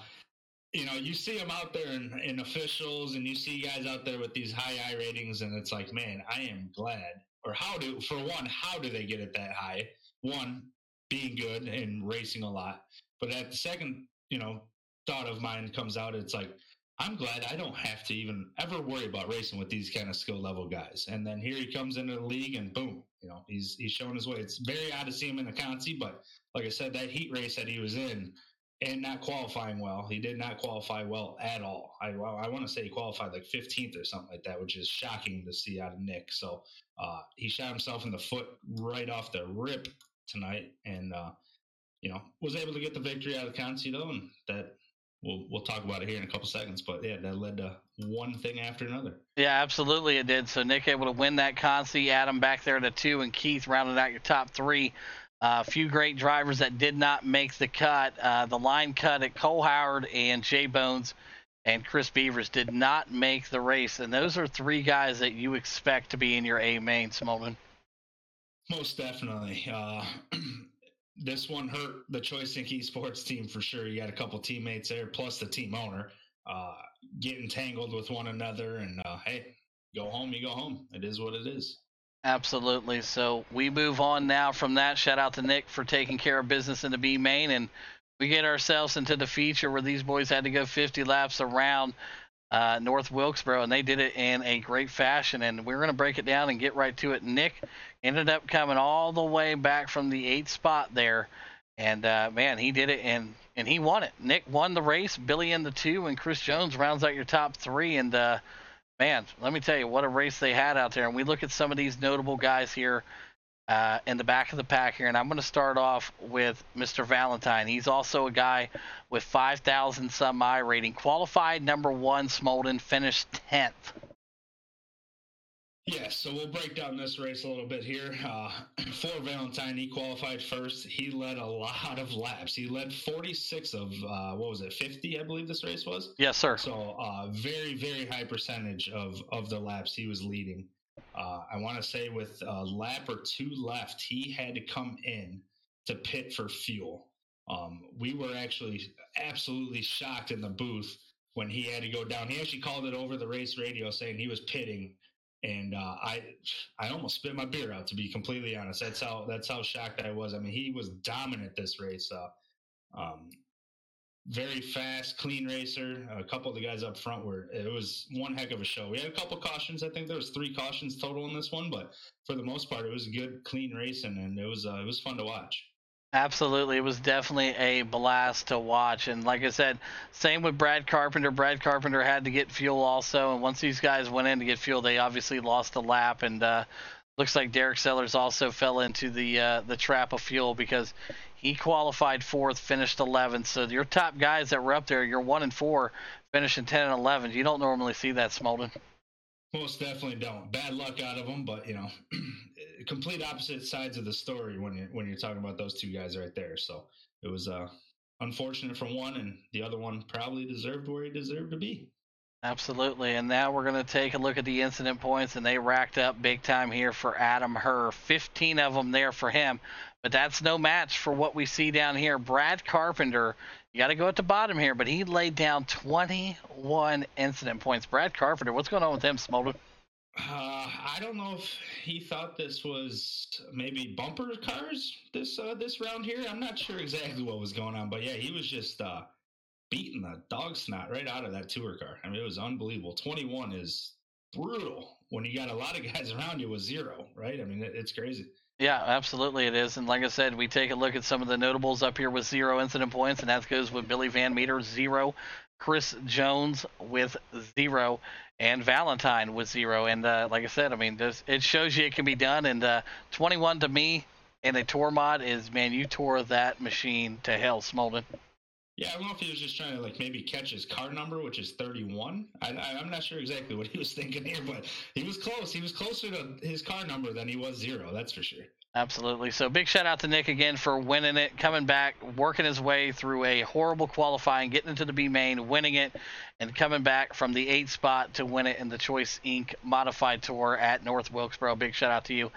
you know, you see them out there in, in officials, and you see guys out there with these high I ratings, and it's like, man, I am glad. Or how do, for one, how do they get it that high? One, being good and racing a lot. But that the second, you know, thought of mine comes out, it's like, I'm glad I don't have to even ever worry about racing with these kind of skill level guys. And then here he comes into the league, and boom, you know, he's he's showing his way. It's very odd to see him in the consi, but like I said, that heat race that he was in and not qualifying well, he did not qualify well at all. I I want to say he qualified like fifteenth or something like that, which is shocking to see out of Nick. So uh, he shot himself in the foot right off the rip tonight, and uh, you know, was able to get the victory out of the consi though, and that. We'll we'll talk about it here in a couple seconds, but yeah, that led to one thing after another. Yeah, absolutely it did. So Nick able to win that consi, Adam back there to two, and Keith rounded out your top three. A uh, few great drivers that did not make the cut. Uh, the line cut at Cole Howard and Jay Bones and Chris Beavers did not make the race, and those are three guys that you expect to be in your A main, Smolden. Most definitely. Uh This one hurt the Choice Incorporated esports team for sure. You got a couple teammates there, plus the team owner, uh, getting tangled with one another. And, uh, hey, go home, you go home. It is what it is. Absolutely. So we move on now from that. Shout out to Nick for taking care of business in the B main, and we get ourselves into the feature where these boys had to go fifty laps around uh, North Wilkesboro, and they did it in a great fashion. And we're going to break it down and get right to it. Nick ended up coming all the way back from the eighth spot there, and uh, man, he did it, and and he won it. Nick won the race. Billy in the two, and Chris Jones rounds out your top three. And uh, man, let me tell you what a race they had out there. And we look at some of these notable guys here uh, in the back of the pack here. And I'm going to start off with Mister Valentine. He's also a guy with five thousand some I rating. Qualified number one, Smolden finished tenth. Yeah, so we'll break down this race a little bit here. Uh, for Valentine, he qualified first. He led a lot of laps. He led forty-six of, uh, what was it, fifty, I believe this race was? Yes, sir. So uh, very, very high percentage of, of the laps he was leading. Uh, I want to say with a lap or two left, he had to come in to pit for fuel. Um, we were actually absolutely shocked in the booth when he had to go down. He actually called it over the race radio saying he was pitting. And uh, I, I almost spit my beer out, to be completely honest. That's how that's how shocked I was. I mean, he was dominant this race. Uh, um, very fast, clean racer. A couple of the guys up front were. It was one heck of a show. We had a couple cautions. I think there was three cautions total in this one, but for the most part, it was good, clean racing, and it was uh, it was fun to watch. Absolutely. It was definitely a blast to watch. And like I said, same with Brad Carpenter. Brad Carpenter had to get fuel also. And once these guys went in to get fuel, they obviously lost a lap. And uh, looks like Derek Sellers also fell into the uh, the trap of fuel, because he qualified fourth, finished eleventh. So your top guys that were up there, you're one and four, finishing ten and eleven. You don't normally see that, Smolden. Most definitely don't. Bad luck out of them, but, you know, complete opposite sides of the story when you're, when you're talking about those two guys right there. So it was uh, unfortunate for one, and the other one probably deserved where he deserved to be. Absolutely. And now we're going to take a look at the incident points, and they racked up big time here for Adam Herr. fifteen of them there for him, but that's no match for what we see down here. Brad Carpenter, you got to go at the bottom here, but he laid down twenty-one incident points. Brad Carpenter, what's going on with him, Smolder? Uh, I don't know if he thought this was maybe bumper cars this uh, this round here. I'm not sure exactly what was going on, but yeah, he was just uh, beating the dog snot right out of that tour car. I mean, it was unbelievable. twenty-one is brutal when you got a lot of guys around you with zero, right? I mean, it, it's crazy. Yeah, absolutely it is. And like I said, we take a look at some of the notables up here with zero incident points, and that goes with Billy Van Meter, zero, Chris Jones with zero, and Valentine with zero. And uh, like I said, I mean, this, it shows you it can be done. And uh, twenty-one to me in a tour mod is, man, you tore that machine to hell, Smolden. Yeah, I don't know if he was just trying to, like, maybe catch his car number, which is thirty-one. I, I, I'm not sure exactly what he was thinking here, but he was close. He was closer to his car number than he was zero, that's for sure. Absolutely. So big shout-out to Nick again for winning it, coming back, working his way through a horrible qualifying, getting into the B main, winning it, and coming back from the eighth spot to win it in the Choice Incorporated. Modified Tour at North Wilkesboro. Big shout-out to you.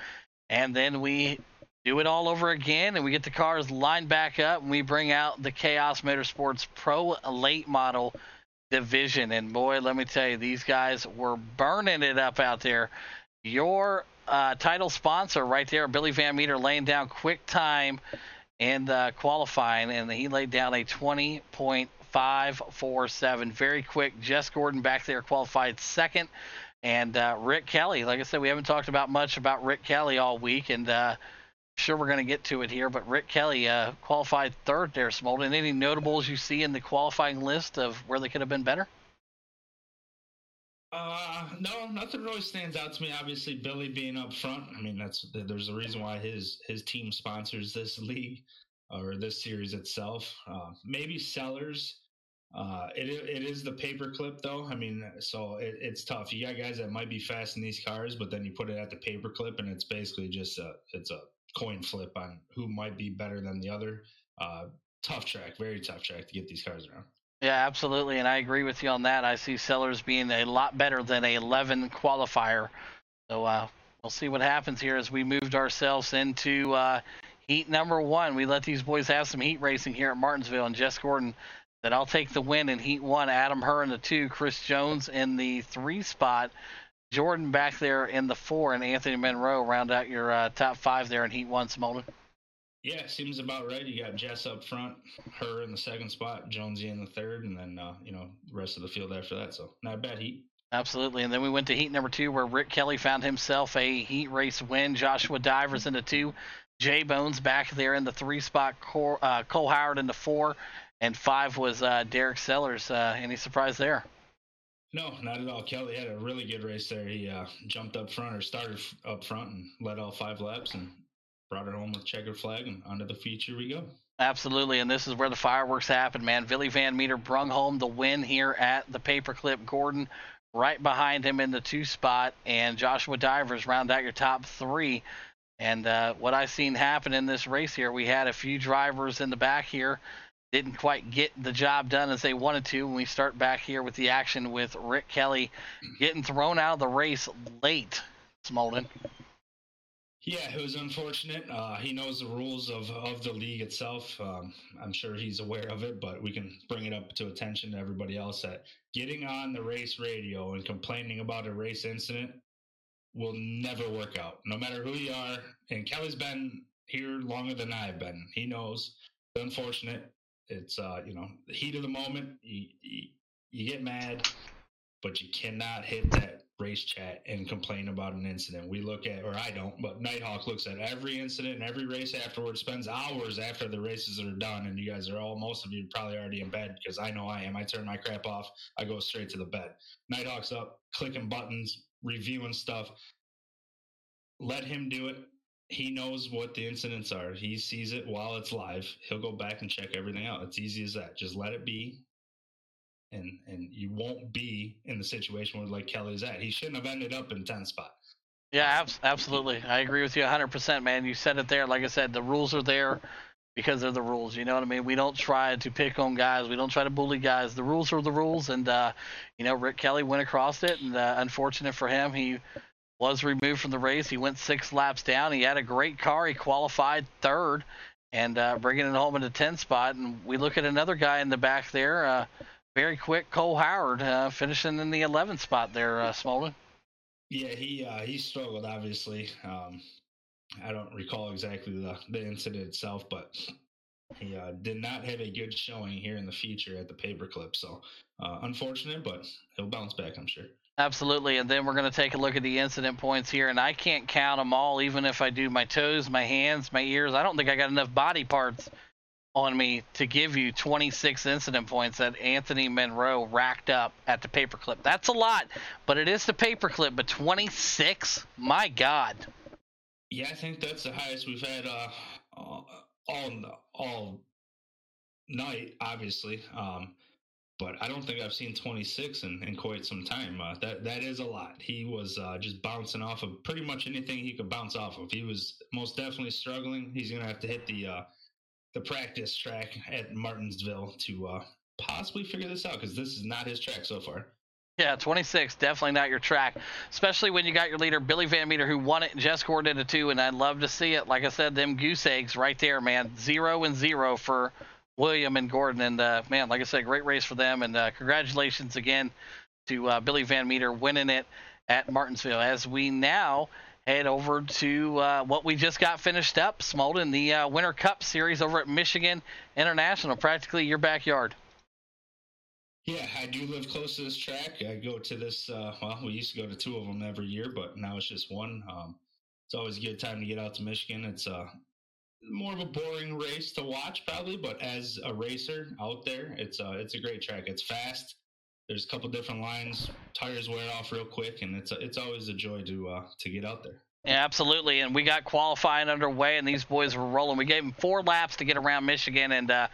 And then we do it all over again, and we get the cars lined back up, and we bring out the Chaos Motorsports Pro Late Model Division. And, boy, let me tell you, these guys were burning it up out there. Your uh, title sponsor right there, Billy Van Meter, laying down quick time and uh, qualifying, and he laid down a twenty point five four seven. Very quick. Jess Gordon back there qualified second, and uh, Rick Kelly. Like I said, we haven't talked about much about Rick Kelly all week, and uh, sure, we're going to get to it here, but Rick Kelly uh, qualified third there, Smolden. Any notables you see in the qualifying list of where they could have been better? Uh, no, nothing really stands out to me. Obviously, Billy being up front. I mean, that's there's a reason why his his team sponsors this league or this series itself. Uh, maybe Sellers. Uh, it it is the paperclip though. I mean, so it, it's tough. You got guys that might be fast in these cars, but then you put it at the paperclip, and it's basically just a it's a coin flip on who might be better than the other. Uh, tough track, very tough track to get these cars around. Yeah, absolutely, and I agree with you on that. I see Sellers being a lot better than a eleven qualifier. So uh, we'll see what happens here as we moved ourselves into uh, heat number one. We let these boys have some heat racing here at Martinsville, and Jess Gordon said, I'll take the win in heat one. Adam Herr in the two, Chris Jones in the three spot. Jordan back there in the four, and Anthony Monroe round out your uh, top five there in Heat one, Smolder. Yeah, seems about right. You got Jess up front, her in the second spot, Jonesy in the third, and then, uh, you know, the rest of the field after that. So not a bad heat. Absolutely. And then we went to heat number two, where Rick Kelly found himself a heat race win. Joshua Divers in the two, Jay Bones back there in the three spot, Cole, uh, Cole Howard in the four, and five was uh, Derek Sellers. Uh, any surprise there? No, not at all. Kelly had a really good race there. He uh, jumped up front, or started up front, and led all five laps and brought it home with checkered flag, and onto the feature we go. Absolutely, and this is where the fireworks happen, man. Billy Van Meter brung home the win here at the Paperclip. Gordon right behind him in the two spot, and Joshua Divers round out your top three. And uh, what I've seen happen in this race here, we had a few drivers in the back here didn't quite get the job done as they wanted to. And we start back here with the action with Rick Kelly getting thrown out of the race late, Smolden. Yeah, it was unfortunate. Uh, he knows the rules of, of the league itself. Um, I'm sure he's aware of it, but we can bring it up to attention to everybody else that getting on the race radio and complaining about a race incident will never work out, no matter who you are. And Kelly's been here longer than I've been. He knows. It's unfortunate. It's, uh, you know, the heat of the moment, you, you, you get mad, but you cannot hit that race chat and complain about an incident. We look at, or I don't, but Nighthawk looks at every incident and every race afterwards, spends hours after the races are done, and you guys are all, most of you probably already in bed, because I know I am. I turn my crap off. I go straight to the bed. Nighthawk's up, clicking buttons, reviewing stuff. Let him do it. He knows what the incidents are. He sees it while it's live. He'll go back and check everything out. It's easy as that. Just let it be, and and you won't be in the situation where, like Kelly's at. He shouldn't have ended up in tenth spot. Yeah, ab- absolutely. I agree with you one hundred percent, man. You said it there. Like I said, the rules are there because they're the rules. You know what I mean? We don't try to pick on guys. We don't try to bully guys. The rules are the rules, and, uh, you know, Rick Kelly went across it, and uh, unfortunate for him, he – was removed from the race. He went six laps down. He had a great car. He qualified third and uh, bringing it home in the tenth spot. And we look at another guy in the back there, uh, very quick, Cole Howard, uh, finishing in the eleventh spot there, uh, Smolden. Yeah, he uh, he struggled, obviously. Um, I don't recall exactly the, the incident itself, but he uh, did not have a good showing here in the feature at the Paperclip. So uh, unfortunate, but he'll bounce back, I'm sure. Absolutely, and then we're going to take a look at the incident points here, and I can't count them all, even if I do my toes, my hands, my ears. I don't think I got enough body parts on me to give you twenty-six incident points that Anthony Monroe racked up at the Paperclip. That's a lot, but it is the Paperclip, but twenty-six? My God. Yeah, I think that's the highest we've had uh, all, all night, obviously. Um But I don't think I've seen twenty-six in, in quite some time. Uh, that that is a lot. He was uh, just bouncing off of pretty much anything he could bounce off of. He was most definitely struggling. He's going to have to hit the uh, the practice track at Martinsville to uh, possibly figure this out, because this is not his track so far. Yeah, twenty-six, definitely not your track, especially when you got your leader, Billy Van Meter, who won it, Jess Gordon did it too, and I'd love to see it. Like I said, them goose eggs right there, man, zero and zero for William and Gordon, and uh, man, like I said, great race for them, and uh, congratulations again to uh, Billy Van Meter winning it at Martinsville. As we now head over to uh, what we just got finished up, Smolden, the uh, Winter Cup Series over at Michigan International, practically your backyard. Yeah, I do live close to this track. I go to this, uh, well, we used to go to two of them every year, but now it's just one. Um, it's always a good time to get out to Michigan. It's uh more of a boring race to watch, probably, but as a racer out there, it's uh it's a great track. It's fast. There's a couple different lines. Tires wear off real quick, and it's a, it's always a joy to uh to get out there. Yeah, absolutely, and we got qualifying underway, and these boys were rolling. We gave them four laps to get around Michigan, and uh,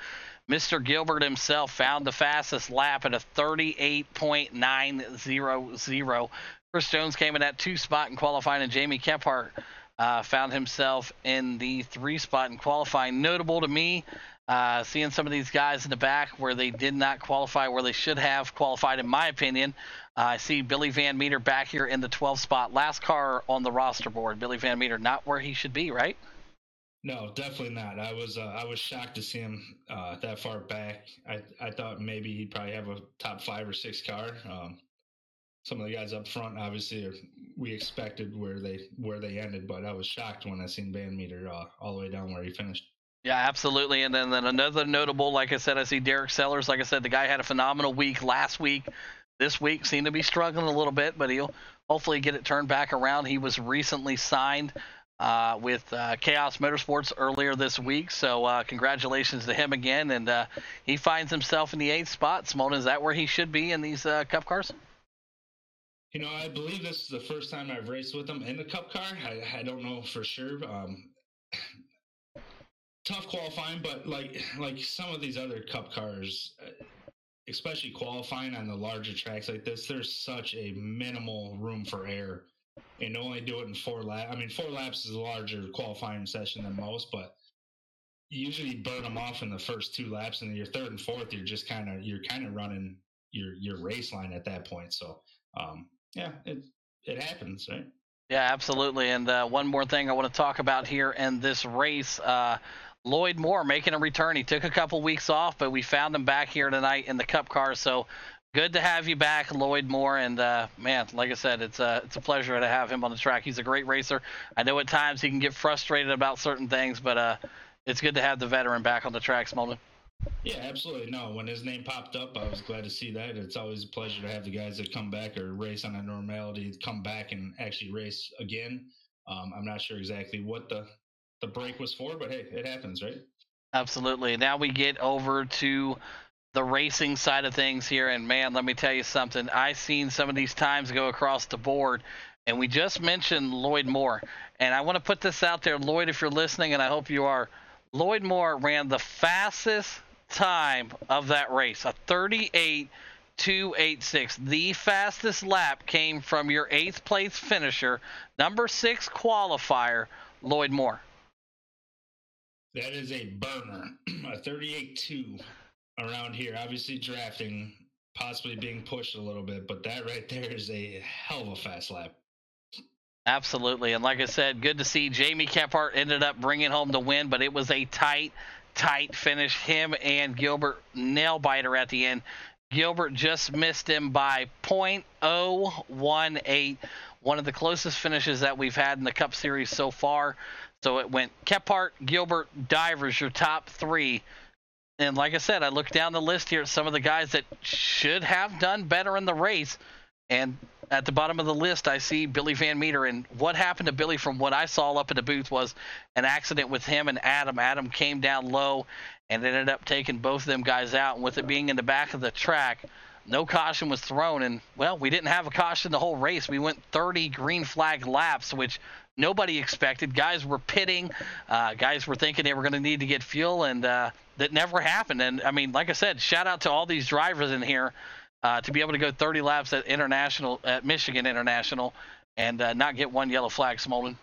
Mister Gilbert himself found the fastest lap at a thirty-eight point nine zero zero. Chris Jones came in that two spot in qualifying, and Jamie Kephart Uh, found himself in the three spot in qualifying. Notable to me, uh, seeing some of these guys in the back where they did not qualify, where they should have qualified, in my opinion. Uh, I see Billy Van Meter back here in the twelfth spot. Last car on the roster board. Billy Van Meter, not where he should be, right? No, definitely not. I was uh, I was shocked to see him uh, that far back. I, I thought maybe he'd probably have a top five or six car. Um, some of the guys up front, obviously, are, we expected where they where they ended, but I was shocked when I seen Van Meter uh, all the way down where he finished. Yeah, absolutely. And then, then another notable, like I said, I see Derek Sellers. Like I said, the guy had a phenomenal week last week. This week seemed to be struggling a little bit, but he'll hopefully get it turned back around. He was recently signed uh, with uh, Chaos Motorsports earlier this week, so uh, congratulations to him again. And uh, he finds himself in the eighth spot. Simone, is that where he should be in these uh, Cup cars? You know, I believe this is the first time I've raced with him in a Cup car. I, I don't know for sure. Um, tough qualifying, but like like some of these other Cup cars, especially qualifying on the larger tracks like this, there's such a minimal room for error. And only do it in four laps. I mean, four laps is a larger qualifying session than most, but you usually burn them off in the first two laps, and then your third and fourth, you're just kind of you're kind of running your your race line at that point. So. Um, Yeah, it it happens, right? Yeah, absolutely. And uh, one more thing I want to talk about here in this race, uh, Lloyd Moore making a return. He took a couple weeks off, but we found him back here tonight in the Cup car. So good to have you back, Lloyd Moore. And uh, man, like I said, it's a it's a pleasure to have him on the track. He's a great racer. I know at times he can get frustrated about certain things, but uh, it's good to have the veteran back on the track, Smolden. Yeah, absolutely. No, when his name popped up, I was glad to see that. It's always a pleasure to have the guys that come back or race on a normality come back and actually race again. Um, I'm not sure exactly what the, the break was for, but hey, it happens, right? Absolutely. Now we get over to the racing side of things here. And man, let me tell you something. I seen some of these times go across the board, and we just mentioned Lloyd Moore. And I want to put this out there, Lloyd, if you're listening, and I hope you are. Lloyd Moore ran the fastest time of that race, a thirty-eight two eighty-six. The fastest lap came from your eighth place finisher, number six qualifier, Lloyd Moore. That is a burner, a thirty-eight two around here. Obviously drafting, possibly being pushed a little bit, but that right there is a hell of a fast lap. Absolutely. And like I said, good to see Jamie Kephart ended up bringing home the win, but it was a tight tight finish. Him and Gilbert, nail biter at the end. Gilbert just missed him by point oh one eight, one of the closest finishes that we've had in the Cup Series so far. So it went Kephart, Gilbert, Divers, your top three. And like I said, I looked down the list here at some of the guys that should have done better in the race, and at the bottom of the list, I see Billy Van Meter. And what happened to Billy from what I saw up in the booth was an accident with him and Adam. Adam came down low and ended up taking both of them guys out. And with it being in the back of the track, no caution was thrown. And, well, we didn't have a caution the whole race. We went thirty green flag laps, which nobody expected. Guys were pitting. Uh, guys were thinking they were going to need to get fuel, and uh, that never happened. And, I mean, like I said, shout out to all these drivers in here. Uh, to be able to go thirty laps at international at Michigan International and uh, not get one yellow flag, Smolden.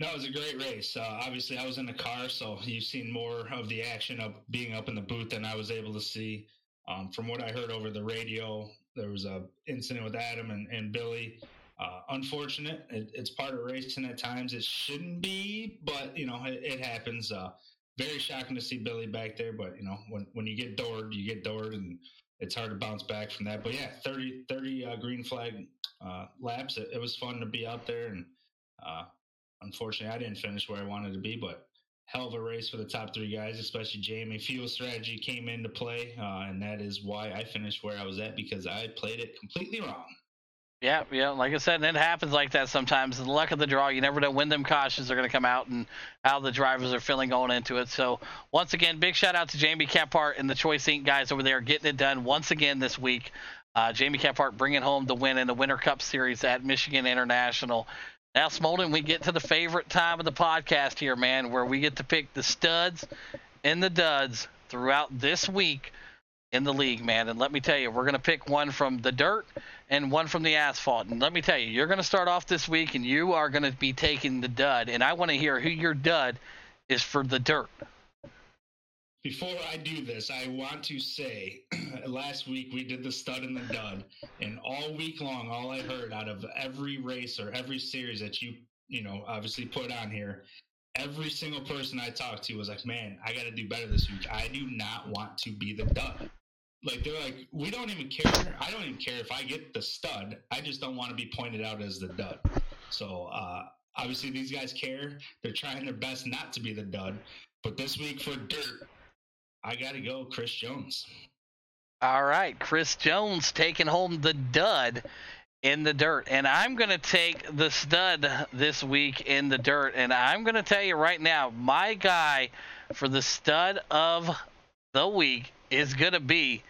No, it was a great race. Uh, obviously, I was in the car, so you've seen more of the action of being up in the booth than I was able to see. Um, from what I heard over the radio, there was a incident with Adam and, and Billy. Uh, unfortunate. It, it's part of racing at times. It shouldn't be, but, you know, it, it happens. Uh, very shocking to see Billy back there, but, you know, when, when you get doored, you get doored, and it's hard to bounce back from that. But yeah, thirty, thirty uh, green flag uh, laps. It, it was fun to be out there. And uh, unfortunately, I didn't finish where I wanted to be, but hell of a race for the top three guys, especially Jamie. Fuel strategy came into play, uh, and that is why I finished where I was at, because I played it completely wrong. Yeah, yeah. Like I said, and it happens like that sometimes. The luck of the draw, you never know when them cautions are going to come out and how the drivers are feeling going into it. So, once again, big shout-out to Jamie Kephart and the Choice Incorporated guys over there getting it done once again this week. Uh, Jamie Kephart bringing home the win in the Winter Cup Series at Michigan International. Now, Smolden, we get to the favorite time of the podcast here, man, where we get to pick the studs and the duds throughout this week in the league, man. And let me tell you, we're going to pick one from the dirt and one from the asphalt. And let me tell you, you're going to start off this week, and you are going to be taking the dud. And I want to hear who your dud is for the dirt. Before I do this, I want to say last week we did the stud and the dud. And all week long, all I heard out of every race or every series that you, you know, obviously put on here, every single person I talked to was like, man, I got to do better this week. I do not want to be the dud. Like, they're like, we don't even care. I don't even care if I get the stud. I just don't want to be pointed out as the dud. So, uh, obviously, these guys care. They're trying their best not to be the dud. But this week for dirt, I got to go Chris Jones. All right. Chris Jones taking home the dud in the dirt. And I'm going to take the stud this week in the dirt. And I'm going to tell you right now, my guy for the stud of the week is going to be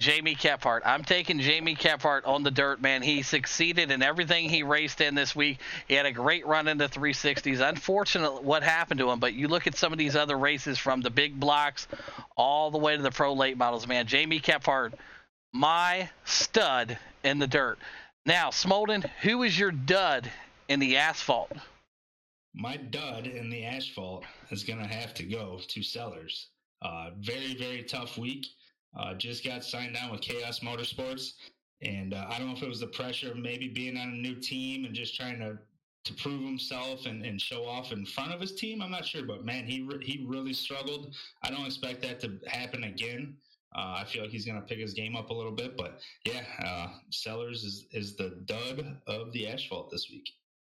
Jamie Kephart. I'm taking Jamie Kephart on the dirt, man. He succeeded in everything he raced in this week. He had a great run in the three sixties. Unfortunate what happened to him, but you look at some of these other races from the big blocks all the way to the pro late models, man. Jamie Kephart, my stud in the dirt. Now, Smolden, who is your dud in the asphalt? My dud in the asphalt is going to have to go to Sellers. Uh, very, very tough week. Uh, just got signed down with Chaos Motorsports, and uh, I don't know if it was the pressure of maybe being on a new team and just trying to, to prove himself and, and show off in front of his team. I'm not sure, but, man, he re- he really struggled. I don't expect that to happen again. Uh, I feel like he's going to pick his game up a little bit, but, yeah, uh, Sellers is, is the dud of the asphalt this week.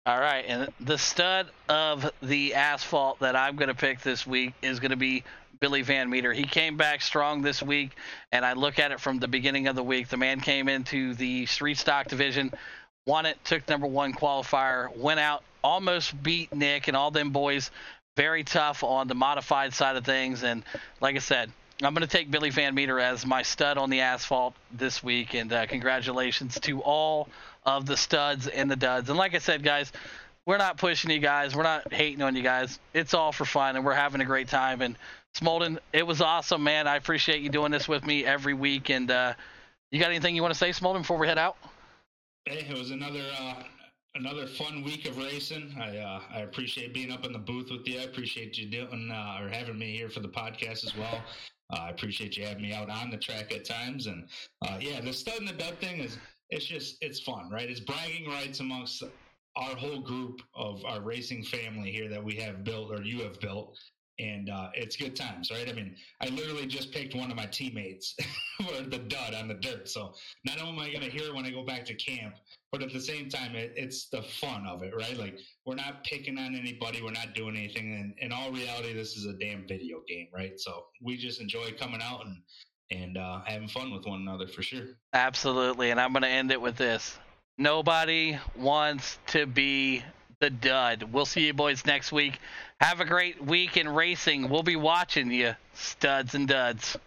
All right, and the stud of the asphalt that I'm going to pick this week is going to be Billy Van Meter. He came back strong this week, and I look at it from the beginning of the week. The man came into the street stock division, won it, took number one qualifier, went out, almost beat Nick and all them boys. Very tough on the modified side of things. And like I said, I'm going to take Billy Van Meter as my stud on the asphalt this week. And uh, congratulations to all of the studs and the duds. And like I said, guys, we're not pushing you guys. We're not hating on you guys. It's all for fun, and we're having a great time. And Smolden, it was awesome, man. I appreciate you doing this with me every week. And uh, you got anything you want to say, Smolden, before we head out? Hey, it was another uh, another fun week of racing. I uh, I appreciate being up in the booth with you. I appreciate you doing uh, or having me here for the podcast as well. Uh, I appreciate you having me out on the track at times. And uh, yeah, the stud and the dud thing is it's just it's fun, right? It's bragging rights amongst our whole group of our racing family here that we have built or you have built. And uh, it's good times, right? I mean, I literally just picked one of my teammates for the dud on the dirt. So not only am I going to hear it when I go back to camp, but at the same time, it, it's the fun of it, right? Like, we're not picking on anybody. We're not doing anything. And in all reality, this is a damn video game, right? So we just enjoy coming out and, and uh, having fun with one another for sure. Absolutely. And I'm going to end it with this. Nobody wants to be the dud. We'll see you boys next week. Have a great week in racing. We'll be watching you, studs and duds.